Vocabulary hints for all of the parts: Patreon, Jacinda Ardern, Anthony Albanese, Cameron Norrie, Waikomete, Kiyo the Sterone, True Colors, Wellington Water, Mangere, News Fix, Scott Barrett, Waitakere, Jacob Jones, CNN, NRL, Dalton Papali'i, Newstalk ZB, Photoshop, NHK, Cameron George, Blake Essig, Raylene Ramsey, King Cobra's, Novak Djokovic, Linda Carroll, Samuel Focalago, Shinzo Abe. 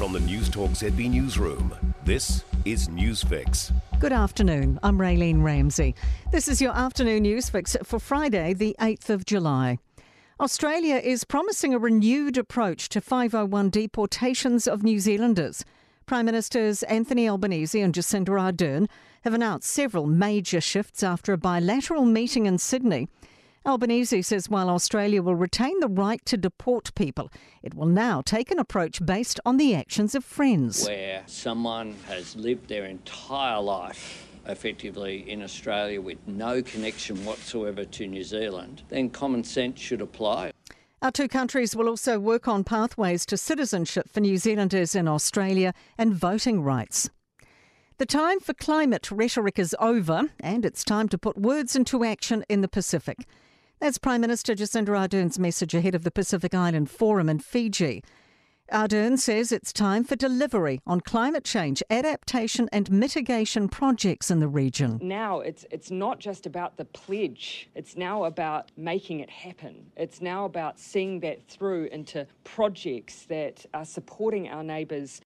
From the Newstalk ZB newsroom, this is News Fix. Good afternoon, I'm Raylene Ramsey. This is your afternoon News Fix for Friday, the 8th of July. Australia is promising a renewed approach to 501 deportations of New Zealanders. Prime Ministers Anthony Albanese and Jacinda Ardern have announced several major shifts after a bilateral meeting in Sydney. Albanese says while Australia will retain the right to deport people, it will now take an approach based on the actions of friends. Where someone has lived their entire life effectively in Australia with no connection whatsoever to New Zealand, then common sense should apply. Our two countries will also work on pathways to citizenship for New Zealanders in Australia and voting rights. The time for climate rhetoric is over and it's time to put words into action in the Pacific. That's Prime Minister Jacinda Ardern's message ahead of the Pacific Island Forum in Fiji. Ardern says it's time for delivery on climate change, adaptation and mitigation projects in the region. Now it's not just about the pledge, it's now about making it happen. It's now about seeing that through into projects that are supporting our neighbours.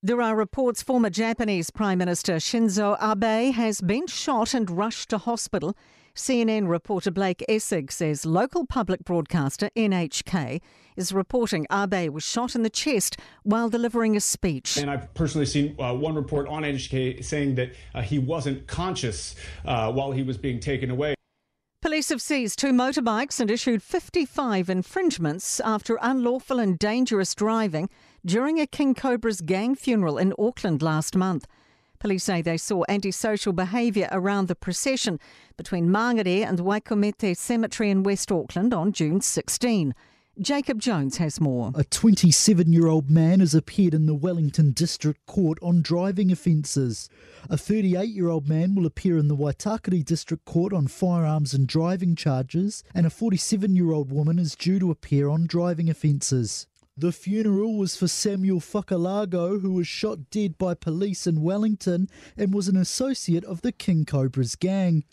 There are reports former Japanese Prime Minister Shinzo Abe has been shot and rushed to hospital. CNN reporter Blake Essig says local public broadcaster NHK is reporting Abe was shot in the chest while delivering a speech. And I've personally seen one report on NHK saying that he wasn't conscious while he was being taken away. Police have seized two motorbikes and issued 55 infringements after unlawful and dangerous driving during a King Cobra's gang funeral in Auckland last month. Police say they saw antisocial behaviour around the procession between Mangere and Waikomete Cemetery in West Auckland on June 16. Jacob Jones has more. A 27-year-old man has appeared in the Wellington District Court on driving offences. A 38-year-old man will appear in the Waitakere District Court on firearms and driving charges, and a 47-year-old woman is due to appear on driving offences. The funeral was for Samuel Focalago, who was shot dead by police in Wellington and was an associate of the King Cobra's gang.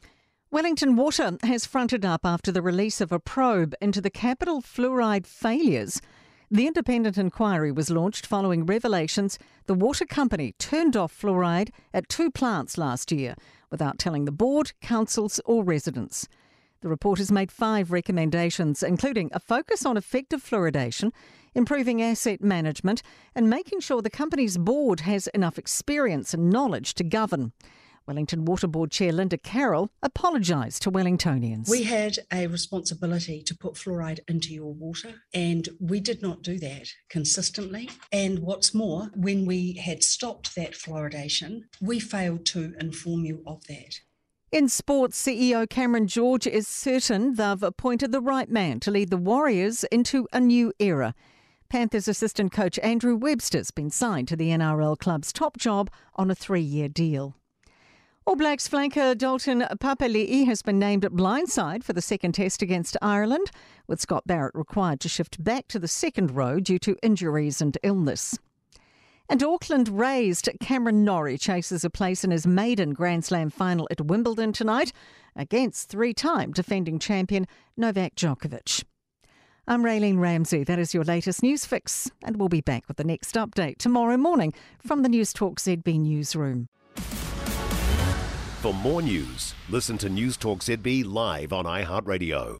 Wellington Water has fronted up after the release of a probe into the capital fluoride failures. The independent inquiry was launched following revelations the water company turned off fluoride at two plants last year without telling the board, councils or residents. The report has made five recommendations, including a focus on effective fluoridation, improving asset management, and making sure the company's board has enough experience and knowledge to govern. Wellington Water Board Chair Linda Carroll apologised to Wellingtonians. We had a responsibility to put fluoride into your water and we did not do that consistently. And what's more, when we had stopped that fluoridation, we failed to inform you of that. In sports, CEO Cameron George is certain they've appointed the right man to lead the Warriors into a new era. Panthers assistant coach Andrew Webster's been signed to the NRL club's top job on a 3-year deal. All Blacks flanker Dalton Papali'i has been named at blindside for the second test against Ireland, with Scott Barrett required to shift back to the second row due to injuries and illness. And Auckland-raised Cameron Norrie chases a place in his maiden Grand Slam final at Wimbledon tonight against three-time defending champion Novak Djokovic. I'm Raylene Ramsey. That is your latest News Fix, and we'll be back with the next update tomorrow morning from the Newstalk ZB newsroom. For more news, listen to Newstalk ZB live on iHeartRadio.